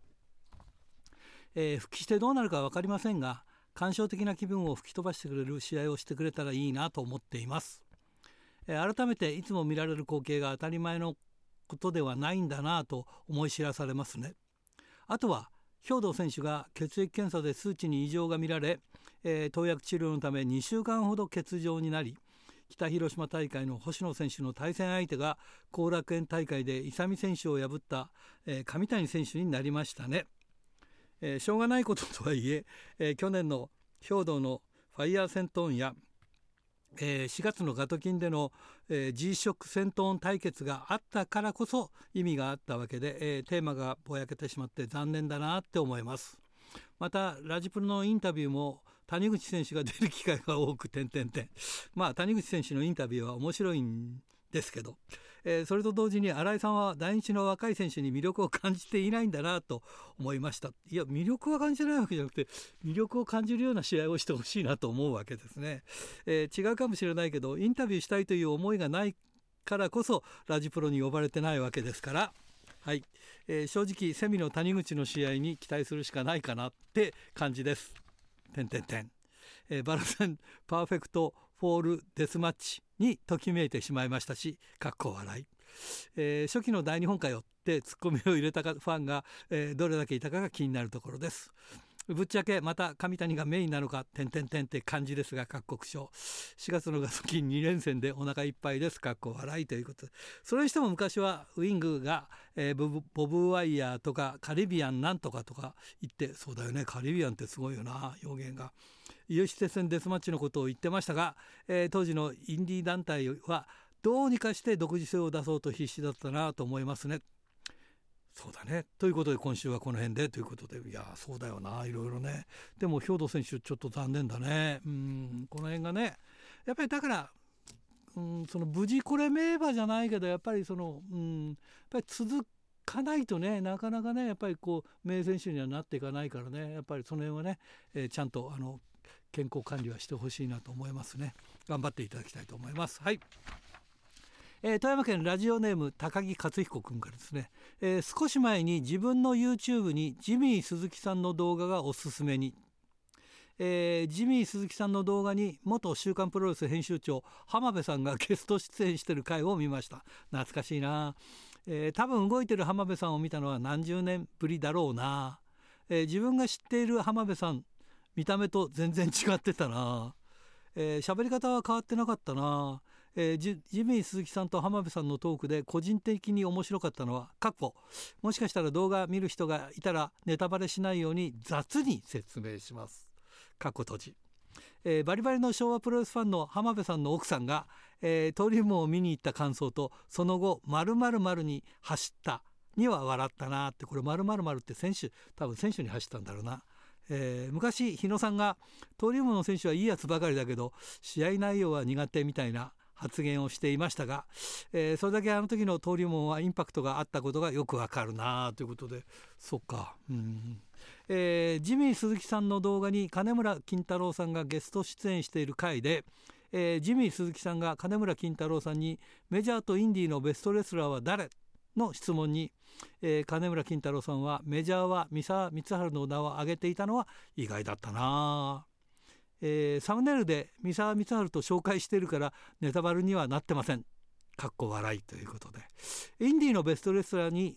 えー、復帰してどうなるか分かりませんが、感傷的な気分を吹き飛ばしてくれる試合をしてくれたらいいなと思っています。えー、改めていつも見られる光景が当たり前のことではないんだなと思い知らされますね。あとは兵藤選手が血液検査で数値に異常が見られ、えー、投薬治療のためにしゅうかんほど欠場になり、北広島大会の星野選手の対戦相手が後楽園大会で伊佐美選手を破った、えー、上谷選手になりましたね。えー、しょうがないこととはいえ、えー、去年の兵藤のファイヤーセントーンや、えー、しがつのガトキンでの、えー、G-ショック セントーン対決があったからこそ意味があったわけで、えー、テーマがぼやけてしまって残念だなって思います。またラジプロのインタビューも谷口選手が出る機会が多く点々点、まあ谷口選手のインタビューは面白いんですけど、えー、それと同時に新井さんは第一の若い選手に魅力を感じていないんだなと思いました。いや、魅力は感じないわけじゃなくて、魅力を感じるような試合をしてほしいなと思うわけですね。えー、違うかもしれないけど、インタビューしたいという思いがないからこそラジプロに呼ばれてないわけですから、はい、えー、正直セミの谷口の試合に期待するしかないかなって感じです。点点点。えー、バラ戦パーフェクトフォールデスマッチにときめいてしまいましたし、かっこ笑い。えー、初期の大日本かよってツッコミを入れたファンが、えー、どれだけいたかが気になるところです。ぶっちゃけまた上谷がメインなのか点点点って感じですが、かっこ苦笑。しがつのガソキンにれんせんでお腹いっぱいですかっこ笑いということで、それにしても昔はウイングが、えー、ボ, ボブワイヤーとかカリビアンなんとかとか言って、そうだよね、カリビアンってすごいよな表現が、有志戦デスマッチのことを言ってましたが、えー、当時のインディー団体はどうにかして独自性を出そうと必死だったなと思いますね。そうだねということで、今週はこの辺でということで、いやそうだよないろいろね。でも兵頭選手ちょっと残念だね。うん、この辺がね、やっぱりだから、うん、その無事これ名馬じゃないけど、やっぱりその、うん、やっぱり続かないとね、なかなかねやっぱりこう名選手にはなっていかないからね、やっぱりその辺はね、えー、ちゃんとあの健康管理はしてほしいなと思いますね。頑張っていただきたいと思います。はい。えー、富山県ラジオネーム高木克彦君からですね、えー、少し前に自分の YouTube にジミー鈴木さんの動画がおすすめに、えー、ジミー鈴木さんの動画に元週刊プロレス編集長浜辺さんがゲスト出演している回を見ました。懐かしいな。えー、多分動いてる浜辺さんを見たのは何十年ぶりだろうな。えー、自分が知っている浜辺さん、見た目と全然違ってたな。えー、喋り方は変わってなかったな。えー、ジ, ジミー鈴木さんと浜辺さんのトークで個人的に面白かったのは、かっこもしかしたら動画見る人がいたらネタバレしないように雑に説明しますかっこ閉じ。えー、バリバリの昭和プロレスファンの浜辺さんの奥さんが、えー、登竜門を見に行った感想と、その後〇〇〇に走ったには笑ったなって、これ〇〇〇って選手、多分選手に走ったんだろうな。えー、昔日野さんが登竜門の選手はいいやつばかりだけど試合内容は苦手みたいな発言をしていましたが、えー、それだけあの時の登竜門はインパクトがあったことがよくわかるなということで、そっか、うん。えー、ジミー鈴木さんの動画に金村金太郎さんがゲスト出演している回で、えー、ジミー鈴木さんが金村金太郎さんにメジャーとインディーのベストレスラーは誰の質問に、えー、金村金太郎さんはメジャーは三沢光晴の名を挙げていたのは意外だったな。えー、サムネイルで三沢光晴と紹介しているからネタバレにはなってませんかっこ笑いということで、インディのベストレスラーに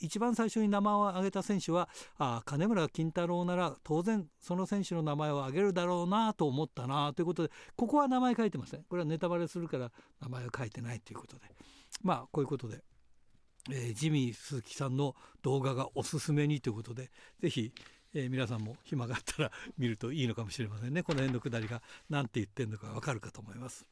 一番最初に名前を挙げた選手はあ金村金太郎なら当然その選手の名前を挙げるだろうなと思ったなということで、ここは名前書いてません。これはネタバレするから名前を書いてないということで、まあこういうことで、えー、ジミー鈴木さんの動画がおすすめにということで、ぜひ、えー、皆さんも暇があったら見るといいのかもしれませんね。この辺のくだりが何て言ってんのかわかるかと思います。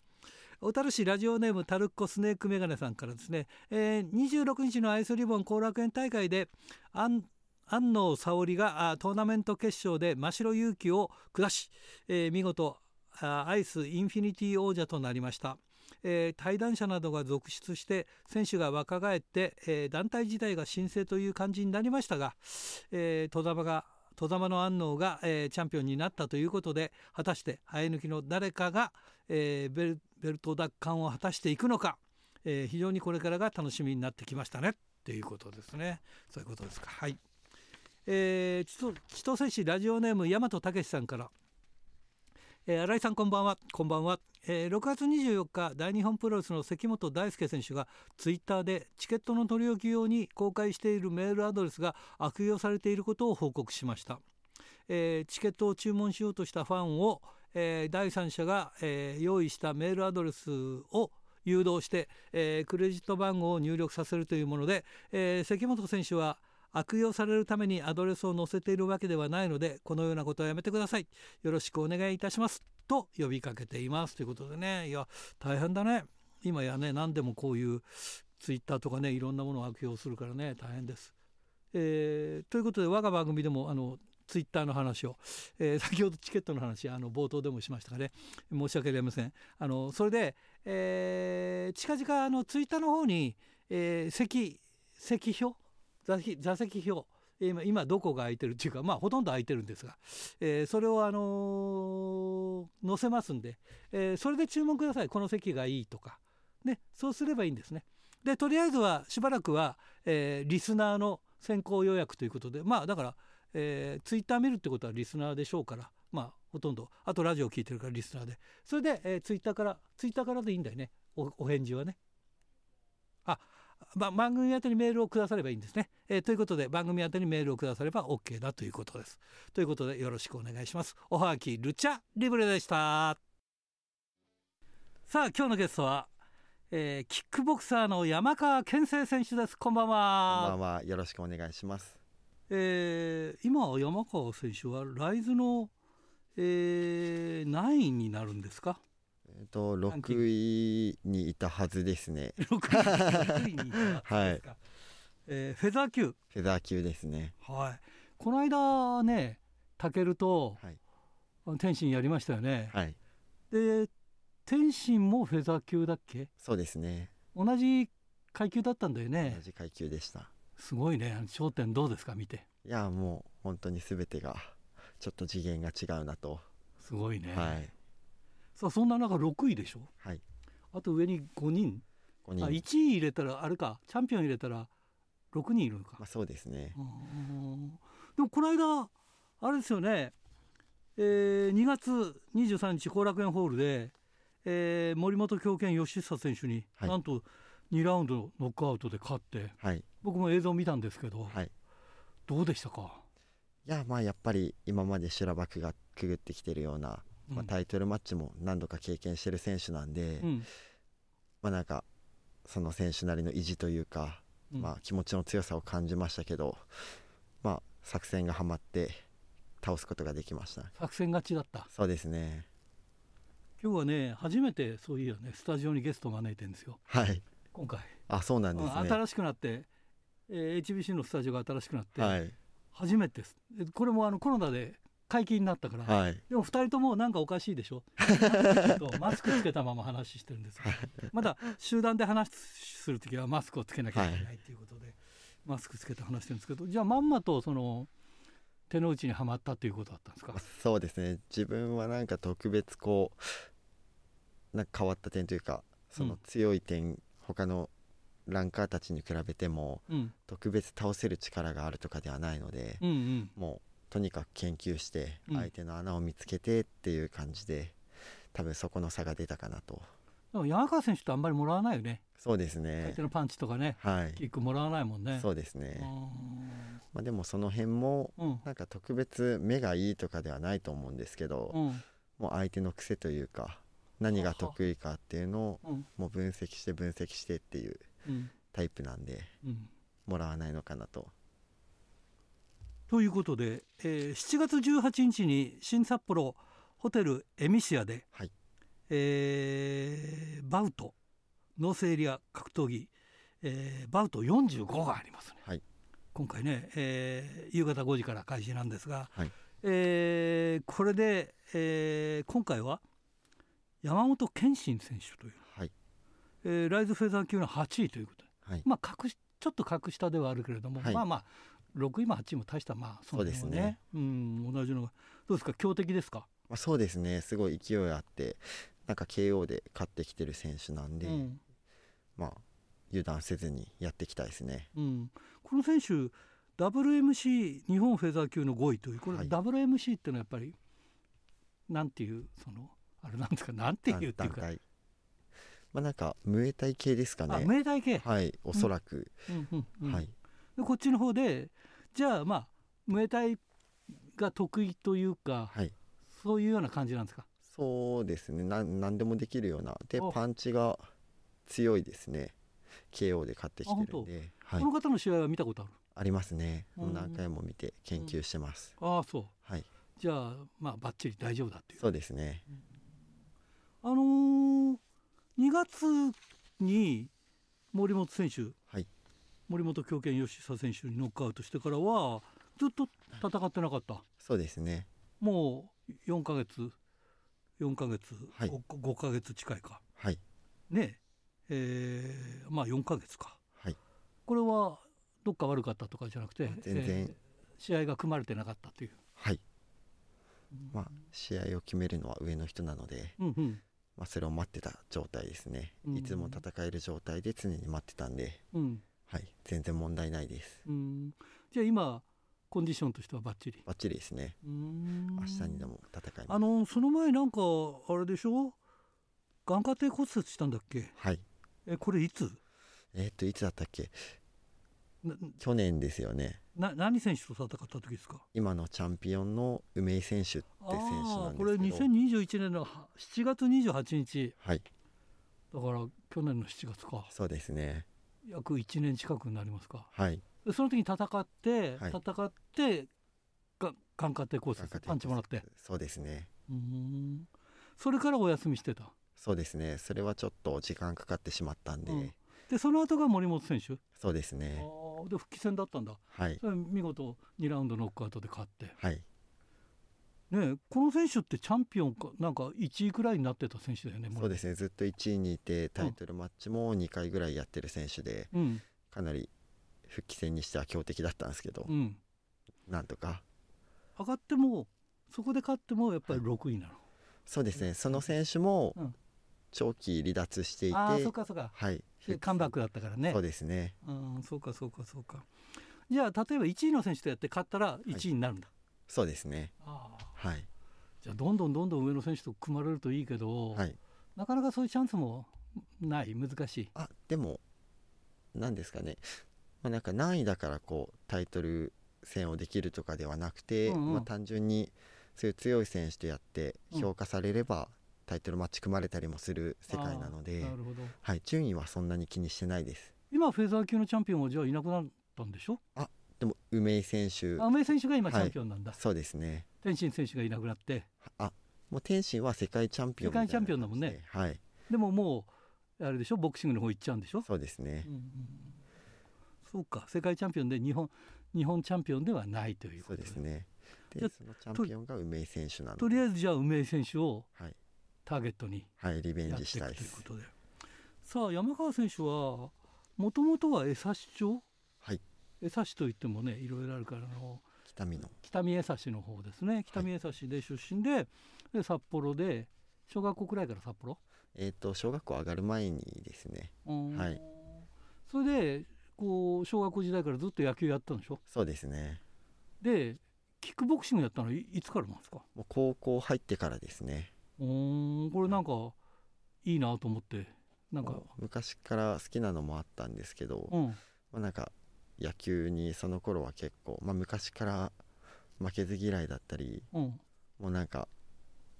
小樽市ラジオネームタルッコスネークメガネさんからですね、えー、にじゅうろくにちのアイスリボン後楽園大会で安納沙織がトーナメント決勝で真城勇輝を下し、えー、見事アイスインフィニティ王者となりました。えー、対談者などが続出して選手が若返って、えー、団体自体が新生という感じになりましたが、えー、戸玉が戸玉の安納が、えー、チャンピオンになったということで、果たして生え抜きの誰かが、えー、ベルベルト奪還を果たしていくのか、えー、非常にこれからが楽しみになってきましたねということですね。そういうことですか。はい、えー、千歳市ラジオネーム大和武さんから、えー、新井さんこんばんは。こんばんは。えー、ろくがつにじゅうよっか大日本プロレスの関本大輔選手がツイッターでチケットの取り置き用に公開しているメールアドレスが悪用されていることを報告しました。えー、チケットを注文しようとしたファンを、えー、第三者が、えー、用意したメールアドレスを誘導して、えー、クレジット番号を入力させるというもので、えー、関本選手は悪用されるためにアドレスを載せているわけではないので、このようなことはやめてください、よろしくお願いいたしますと呼びかけていますということでね。いや大変だね、今やね何でもこういうツイッターとかね、いろんなものを悪用するからね大変です。えー、ということで我が番組でもあのツイッターの話を、えー、先ほどチケットの話あの冒頭でもしましたがね、申し訳ありません。あのそれで、えー、近々あのツイッターの方に、えー、席席表座 席, 座席表 今, 今どこが空いてるっていうか、まあほとんど空いてるんですが、えー、それをあのー、載せますんで、えー、それで注文ください。この席がいいとかね、そうすればいいんですね。でとりあえずはしばらくは、えー、リスナーの先行予約ということで、まあだからえー、ツイッター見るってことはリスナーでしょうから、まあほとんど、あとラジオ聞いてるからリスナーで、それで、えー、ツイッターからツイッターからでいいんだよね。 お, お返事はねあ、ま、番組宛てにメールをくださればいいんですね。えー、ということで番組宛てにメールをくだされば OK だということです。ということでよろしくお願いします。おはぎルチャリブレでした。さあ今日のゲストは、えー、キックボクサーの山川健生選手です。こんばんは。こんばんは、よろしくお願いします。えー、今山川選手はライズの、えー、何位になるんですか？えー、とろくいにいたはずですね。ろくいにいたはずですか。はい、えー、フェザー級フェザー級ですね。はい、この間ねタケルと、はい、天心やりましたよね。はい、で天心もフェザー級だっけ？そうですね、同じ階級だったんだよね。同じ階級でした。すごいね。頂点どうですか、見て。いやもう本当に全てがちょっと次元が違うなと。すごいね。はい、さあそんな中ろくいでしょ。はい、あと上にごにん、ごにんあいちい入れたらあれか、チャンピオン入れたらろくにんいるのか。まあ、そうですね。でもこの間あれですよね、えー、にがつにじゅうさんにち後楽園ホールで、えー、森本強健義久選手に、はい、なんとにラウンドノックアウトで勝って、はい、僕も映像見たんですけど、はい、どうでしたか？いやまあやっぱり今まで修羅場がくぐってきてるような、うんまあ、タイトルマッチも何度か経験してる選手なんで、うんまあ、なんかその選手なりの意地というか、うんまあ、気持ちの強さを感じましたけど、まあ、作戦がはまって倒すことができました。作戦勝ちだった。そうですね。今日はね初めてそういうねスタジオにゲストを招いてるんですよ。はい、今回。あ、そうなんですね。新しくなって、えー、エイチビーシー のスタジオが新しくなって、はい、初めてです。これもあのコロナで解禁になったから、はい、でもふたりともなんかおかしいでしょマスクつけたまま話してるんですまだ集団で話するときはマスクをつけなきゃいけないということで、はい、マスクつけて話してるんですけど、じゃあまんまとその手の内にはまったということだったんですか？そうですね。自分はなんか特別こうなんか変わった点というか、その強い点、うん他のランカーたちに比べても、うん、特別倒せる力があるとかではないので、うんうん、もうとにかく研究して相手の穴を見つけてっていう感じで、うん、多分そこの差が出たかなと。でも山川選手ってあんまりもらわないよね。そうですね、相手のパンチとかね、はい、キックもらわないもんね。そうですね、まあ、でもその辺も、うん、なんか特別目がいいとかではないと思うんですけど、うん、もう相手の癖というか何が得意かっていうのを、うん、もう分析して分析してっていうタイプなんで、うん、もらわないのかなと。ということで、えー、しちがつじゅうはちにちに新札幌ホテルエミシアで、はい、えー、バウトノースエリア格闘技、えー、バウトよんじゅうごがありますね、はい、今回ね、えー、夕方ごじから開始なんですが、はい、えー、これで、えー、今回は山本健信選手という、はい、えー、ライズフェザー級のはちいということで、はい、まあ、格ちょっと格下ではあるけれども、はい、まあまあろくいもはちいも大したまあそ、ね、そうですね、うん、同じのがどうですか、強敵ですか。まあ、そうですね、すごい勢いあってなんか ケーオー で勝ってきてる選手なんで、うん、まあ油断せずにやっていきたいですね、うん、この選手 ダブリューエムシー 日本フェザー級のごいという、これ、はい、ダブリューエムシー ってのはやっぱりなんていうそのあれなんですか、なんていうっていうか、まあ、なんかムエタイ系ですかね。あ、ムエタイ系、はい、おそらく、うんうんうんうん、はい、でこっちの方でじゃあまあムエタイが得意というか、はい、そういうような感じなんですか。そうですね、な何でもできるようなでパンチが強いですね。 ケーオー で勝ってきてるんで、はい、この方の試合は見たことある。ありますね、何回も見て研究してます。ああ、そう、はい、じゃあまあバッチリ大丈夫だっていう。そうですね、あのー、にがつに森本選手、はい、森本強健義久選手にノックアウトしてからはずっと戦ってなかった、はい、そうですね、もうよんかげつよんかげつ、はい、ごかげつ近いか、はい、ねえ、えー、まあよんかげつか、はい、これはどっか悪かったとかじゃなくて全然、えー、試合が組まれてなかったという、はい、まあ試合を決めるのは上の人なので、うんうん、まあ、それを待ってた状態ですね、うん、いつも戦える状態で常に待ってたんで、うん、はい、全然問題ないです。うん、じゃあ今コンディションとしてはバッチリ。バッチリですね。うーん、明日にでも戦います。あのその前なんかあれでしょ、眼下底骨折したんだっけ。はい、えこれいつ、えー、っといつだったっけ、去年ですよね。な何選手と戦った時ですか。今のチャンピオンの梅井選手って選手なんですけど、これにせんにじゅういちねんのしちがつにじゅうはちにち、はい、だから去年のしちがつか。そうですね、約いちねん近くになりますか。はい、その時に戦って、はい、戦って眼下底骨折、パンチもらって。そうですね、うーん、それからお休みしてた。そうですね、それはちょっと時間かかってしまったんで、うん、でその後が森本選手。そうですね、あで復帰戦だったんだ、はい、それ見事にラウンドノックアウトで勝って、はい、ね、この選手ってチャンピオンかなんかいちいくらいになってた選手だよね。そうですね、ずっといちいにいてタイトルマッチもにかいぐらいやってる選手で、うん、かなり復帰戦にしては強敵だったんですけど、うん、なんとか上がってもそこで勝ってもやっぱりろくいなの、はい、そうですね、その選手も長期離脱していて、うん、ああそうかそうか、はい、カムバックだったからね。そうですね、うん、そうかそうかそうか。じゃあ例えばいちいの選手とやって勝ったらいちいになるんだ、はい、そうですね、あ、はい、じゃあどんどんどんどん上の選手と組まれるといいけど、はい、なかなかそういうチャンスもない、難しい。あでもなんですかね、まあ、なんか何位だからこうタイトル戦をできるとかではなくて、うんうん、まあ、単純にそういう強い選手とやって評価されればタイトルマッチ組まれたりもする世界なので、うん、なるほど、はい、順位はそんなに気にしてないです。今フェザー級のチャンピオンはじゃあいなくなったんでしょ。あでも梅井選手、梅井選手が今チャンピオンなんだ、はい、そうですね。天心選手がいなくなって、あもう天心は世界チャンピオンみたいな、世界チャンピオンだもんね、はい、でももうあれでしょ、ボクシングの方行っちゃうんでしょ。そうですね、うんうん、そうか、世界チャンピオンで日本、日本チャンピオンではないということで。そうですね、でそのチャンピオンが梅井選手なので、とりあえずじゃあ梅井選手をターゲットにやっていくということで、はいはい、リベンジしたいです。さあ山川選手はもともとは江差町、はい、江差といってもねいろいろあるからの北見の北見江差の方ですね。北見江差で出身 で,、はい、で札幌で小学校くらいから札幌、えー、と小学校上がる前にですね、はい、それでこう小学校時代からずっと野球やったんでしょ。そうですね。でキックボクシングやったの い, いつからなんですか。もう高校入ってからですね。うーん、これなんかいいなと思って、なんか昔から好きなのもあったんですけど、うんまあ、なんか野球にその頃は結構、まあ、昔から負けず嫌いだったり、うん、もうなんか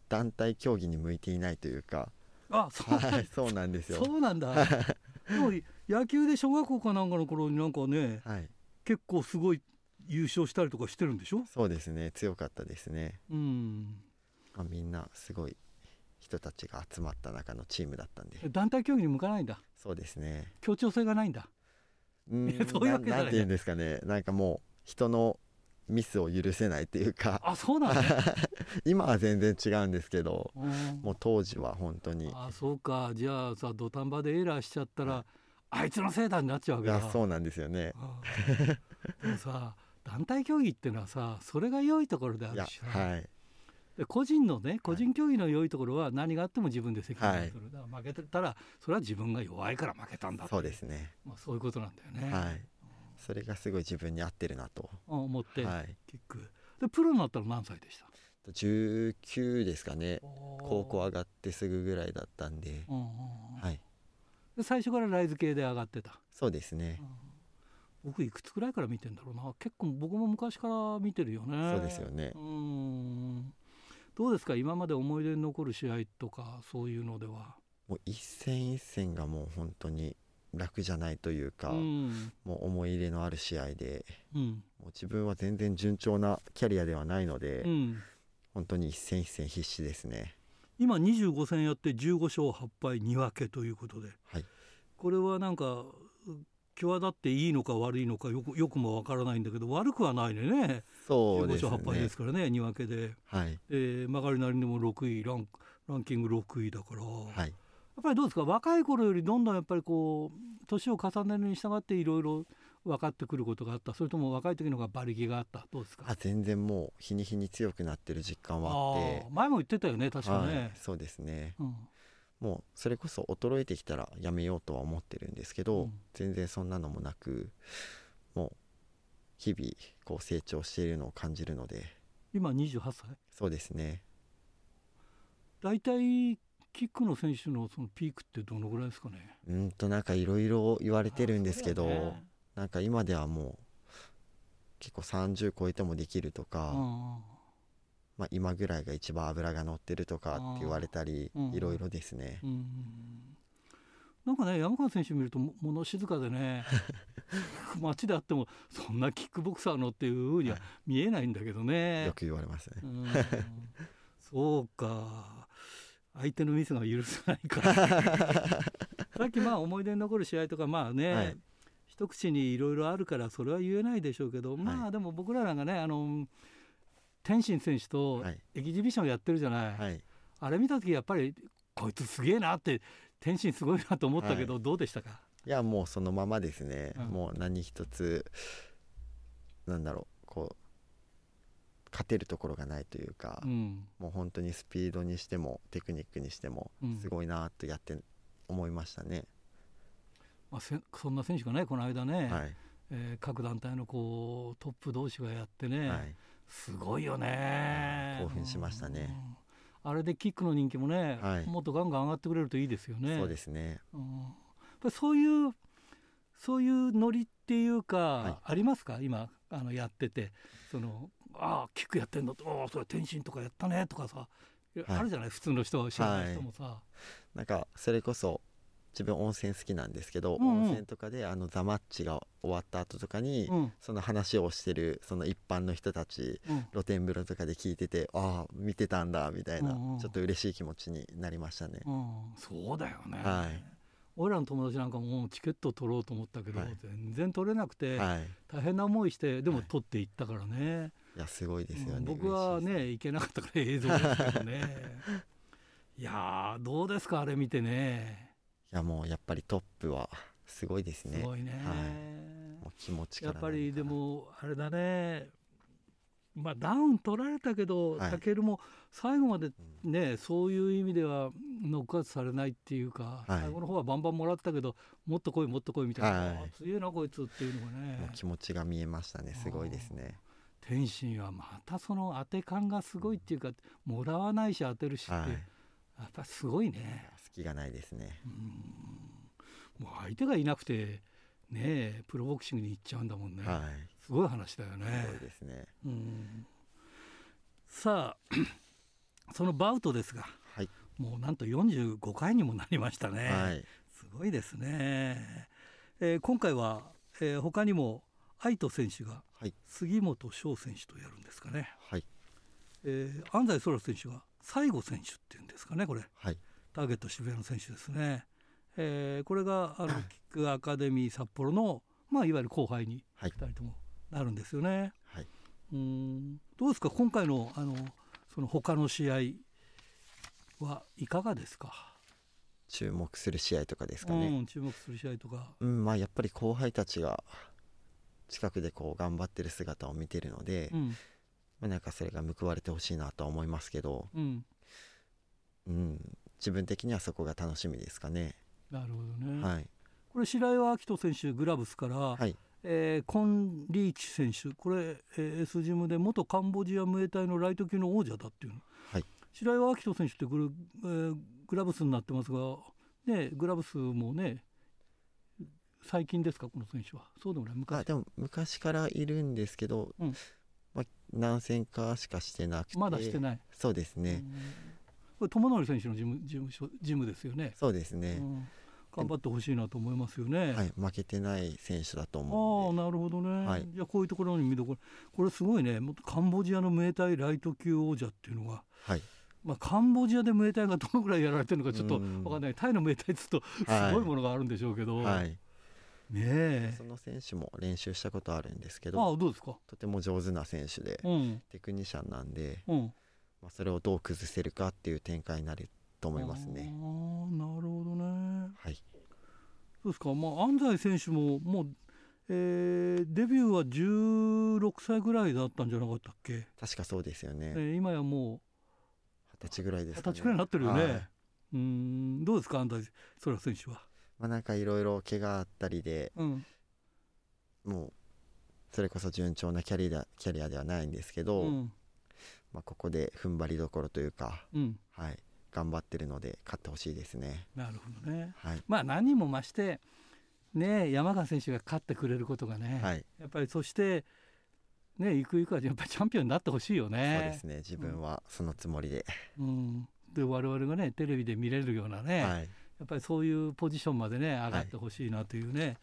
団体競技に向いていないというか。あ、そうなん、はい、そうなんですよ。そうなんだ。でも野球で小学校かなんかの頃になんかね、はい、結構すごい優勝したりとかしてるんでしょ？そうですね、強かったですね。うん、まあ、みんなすごい人たちが集まった中のチームだったんで。団体競技に向かないんだ。そうですね。協調性がないんだ。うーんそういうわけじゃない。なんていうんですかね、なんかもう人のミスを許せないっていうか。あ、そうなんだ。今は全然違うんですけど、うん、もう当時は本当に。あ、そうか。じゃあさ、土壇場でエラーしちゃったら、はい、あいつのせいだになっちゃうわけだ。いや、そうなんですよね。でもさ、団体競技ってのはさ、それが良いところであるし、はい、で個人のね、個人競技の良いところは何があっても自分で責任する、はい、負けてたらそれは自分が弱いから負けたんだって。そうですね、まあ、そういうことなんだよね、はい。それがすごい自分に合ってるなと思って、はい、結構でプロになったら何歳でした？じゅうきゅうですかね。高校上がってすぐぐらいだったんで、うんうんうん、はい。で最初からライズ系で上がってた。そうですね、うん、僕いくつくらいから見てんだろうな。結構僕も昔から見てるよね。そうですよね。うん、どうですか、今まで思い出に残る試合とかそういうのでは。もう一戦一戦がもう本当に楽じゃないというか、うん、もう思い入れのある試合で、うん、もう自分は全然順調なキャリアではないので、うん、本当に一戦一戦必死ですね。今にじゅうご戦やってじゅうごしょうはちぱいにわけということで、はい、これはなんか際立っていいのか悪いのかよ く, よくもわからないんだけど、悪くはないね。そうですね、じゅうごしょうはちぱいですからね、にわけで、はい。えー、曲がりなりにもろくいラ ン, ランキングろくいだから、はい。やっぱりどうですか、若い頃よりどんどんやっぱりこう年を重ねるに従っていろいろ分かってくることがあった、それとも若い時の方が馬力があった、どうですか？あ、全然もう日に日に強くなってる実感はあって。あ、前も言ってたよね、確かね、はい、そうですね、うん、もうそれこそ衰えてきたらやめようとは思ってるんですけど、うん、全然そんなのもなく、もう日々こう成長しているのを感じるので。今にじゅうはっさい。そうですね。だいたいキックの選手 の, そのピークってどのぐらいですかね。うんと、なんかいろいろ言われてるんですけど、ね、なんか今ではもう結構さんじゅう超えてもできるとか、まあ、今ぐらいが一番脂が乗ってるとかって言われたり、いろいろですね、うんうん、なんかね、山川選手見ると も, もの静かでね街であってもそんなキックボクサーのっていう風には見えないんだけどね、はい、よく言われますね、うん、そうか、相手のミスが許せないからさっきまあ思い出に残る試合とか、まあね、はい、一口にいろいろあるからそれは言えないでしょうけど、はい、まあでも僕らなんかね、あの天心選手とエキシビションやってるじゃない、はい、あれ見た時やっぱりこいつすげえなって、天心すごいなと思ったけど、はい、どうでしたか？いや、もうそのままですね、うん、もう何一つなんだろう、こう勝てるところがないというか、うん、もう本当にスピードにしてもテクニックにしてもすごいなとやって思いましたね、うん。まあ、せそんな選手がね、この間ね、はい、えー、各団体のこうトップ同士がやってね、はい、すごいよね、興奮しましたね、うん、あれでキックの人気もね、はい、もっとガンガン上がってくれるといいですよね。そうですね、うん、やっぱそういうそういうノリっていうか、はい、ありますか、今あのやってて、そのああキックやってんのと、ああそれ天心とかやったねとかさ、はい、あるじゃない、普通の人は知らない人もさ、はい、なんかそれこそ自分温泉好きなんですけど、うんうん、温泉とかであのザマッチが終わった後とかに、うん、その話をしてるその一般の人たち、うん、露天風呂とかで聞いてて、ああ見てたんだみたいな、うんうん、ちょっと嬉しい気持ちになりましたね、うん、そうだよね、はい、俺らの友達なんかもうチケット取ろうと思ったけど、はい、全然取れなくて、はい、大変な思いして、でも取っていったからね、はい、いやすごいですよね、うん、僕はね行けなかったから映像ですけどねいやどうですか、あれ見てね。いや、もうやっぱりトップはすごいですね。すごいね、はい、もう気持ちからなんかやっぱりでもあれだね、まあダウン取られたけどタケルも最後までね、はい、そういう意味ではノックアウトされないっていうか、はい、最後の方はバンバンもらったけど、もっと来いもっと来いみたいな、はい、強いなこいつっていうのがね、もう気持ちが見えましたね、すごいですね。天心はまたその当て感がすごいっていうか、もらわないし当てるしって、はい、やっぱすごいね。好隙がないですね。うん、もう相手がいなくてねえプロボクシングに行っちゃうんだもんね、はい、すごい話だよね。すごいですね。うん、さあそのバウトですが、はい、もうなんとよんじゅうごかいにもなりましたね、はい、すごいですね。えー、今回は、えー、他にも愛斗選手が杉本翔選手とやるんですかね、はい。えー、安西空選手が西郷選手っていうんですかねこれ、はい、ターゲット渋谷の選手ですね。えー、これがあのキックアカデミー札幌のまあいわゆる後輩にふたりともなるんですよね。はい、うーんどうですか今回のあのその他の試合はいかがですか。注目する試合とかですかね。うん、注目する試合とか、うんまあ、やっぱり後輩たちが近くでこう頑張ってる姿を見てるので、うんまあ、なんかそれが報われてほしいなとは思いますけど、うんうん、自分的にはそこが楽しみですかね。なるほどね、はい、これ白岩明人選手グラブスから、はいえー、コン・リーチ選手これ、えー、S ジムで元カンボジアムエタイのライト級の王者だっていうの、はい、白岩明人選手ってグル、えー、グラブスになってますが、ね、グラブスもね最近ですかこの選手は。そうでもない昔あでも昔からいるんですけど、うんまあ、何戦かしかしてなくてまだしてない。そうですね。これ友則選手のジム、ジム、ジムですよね。そうですね、うん、頑張ってほしいなと思いますよね。はい、負けてない選手だと思うので。ああなるほどね、はい、じゃあこういうところに見どころこれすごいね。カンボジアのムエタイライト級王者っていうのが、はいまあ、カンボジアでムエタイがどのくらいやられてるのかちょっと分かんない。タイのムエタイっつうとすごいものがあるんでしょうけど、はいはいね、えその選手も練習したことあるんですけど、ああどうですか。とても上手な選手で、うん、テクニシャンなんで、うんまあ、それをどう崩せるかっていう展開になると思いますね。あなるほどね、はい、そうですか、まあ、安西選手ももう、えー、デビューはじゅうろくさいぐらいだったんじゃなかったっけ。確かそうですよね、えー、今やもうはたちぐらいですかね。はたちぐらいになってるよね、はい、うーんどうですか安西そら選手は。まあ、なんかいろいろ怪我あったりで、うん、もうそれこそ順調なキャリア、キャリアではないんですけど、うんまあ、ここで踏ん張りどころというか、うんはい、頑張ってるので勝ってほしいですね。なるほどね、はいまあ、何にも増して、ね、山川選手が勝ってくれることがね、はい、やっぱりそして、ね、ゆくゆくはやっぱりチャンピオンになってほしいよね。そうですね自分はそのつもりで、うんうん、で我々がねテレビで見れるようなね、はいやっぱりそういうポジションまでね上がってほしいなというね、はい、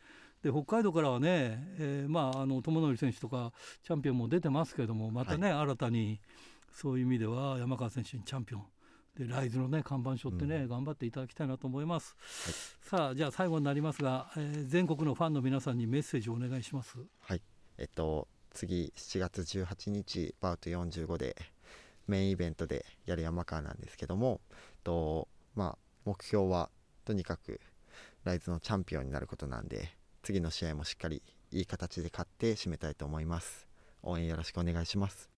で北海道からはね、えーまあ、あの友則選手とかチャンピオンも出てますけどもまたね、はい、新たにそういう意味では山川選手にチャンピオンでライズのね看板賞ってね、うん、頑張っていただきたいなと思います、はい、さあじゃあ最後になりますが、えー、全国のファンの皆さんにメッセージをお願いします。はいえっと次しちがつじゅうはちにちバウトよんじゅうごでメインイベントでやる山川なんですけどもと、まあ、目標はとにかくライズのチャンピオンになることなんで次の試合もしっかりいい形で勝って締めたいと思います。応援よろしくお願いします。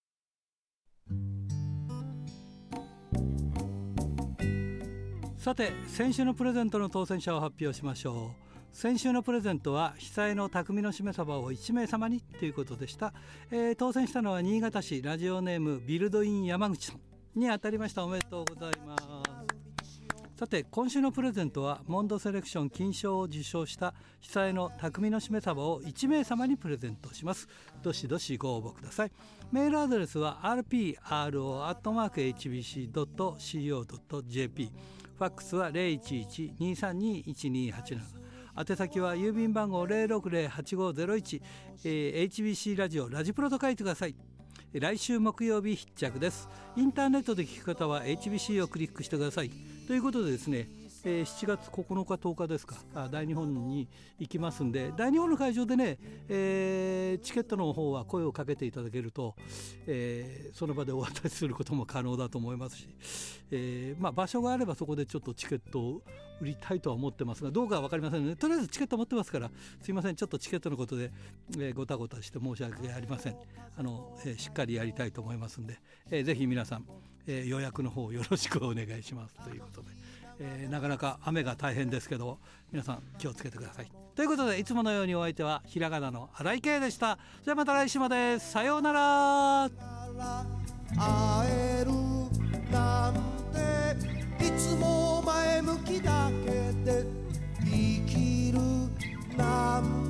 さて先週のプレゼントの当選者を発表しましょう。先週のプレゼントは久江の匠のしめ鯖をいち名様にということでした、えー、当選したのは新潟市ラジオネームビルドイン山口さんに当たりました。おめでとうございます。さて今週のプレゼントはモンドセレクション金賞を受賞した久江の匠のしめ鯖をいち名様にプレゼントします。どしどしご応募ください。メールアドレスは アールピーアールオー アットマーク エイチビーシー ドット シーオー ドット ジェーピー ファックスは ゼロいちいち にさんに いちにはちなな 宛先は郵便番号 ゼロろくゼロ はちごゼロいち、えー、エイチビーシー ラジオラジプロと書いてください。来週木曜日必着です。インターネットで聞く方は エイチビーシー をクリックしてくださいということでですね、えー、しちがつここのかとおかですか大日本に行きますんで大日本の会場でね、えー、チケットの方は声をかけていただけると、えー、その場でお渡しすることも可能だと思いますし、えーまあ、場所があればそこでちょっとチケットを売りたいとは思ってますがどうかは分かりませんのでとりあえずチケット持ってますからすいませんちょっとチケットのことで、えー、ごたごたして申し訳ありません。あの、えー、しっかりやりたいと思いますんで、えー、ぜひ皆さんえー、予約の方よろしくお願いしますということで、えー、なかなか雨が大変ですけど皆さん気をつけてくださいということでいつものようにお相手はひらがなの新井圭でした。じゃあまた来週までさようなら。会えるなんていつも前向きだけで生きる」「涙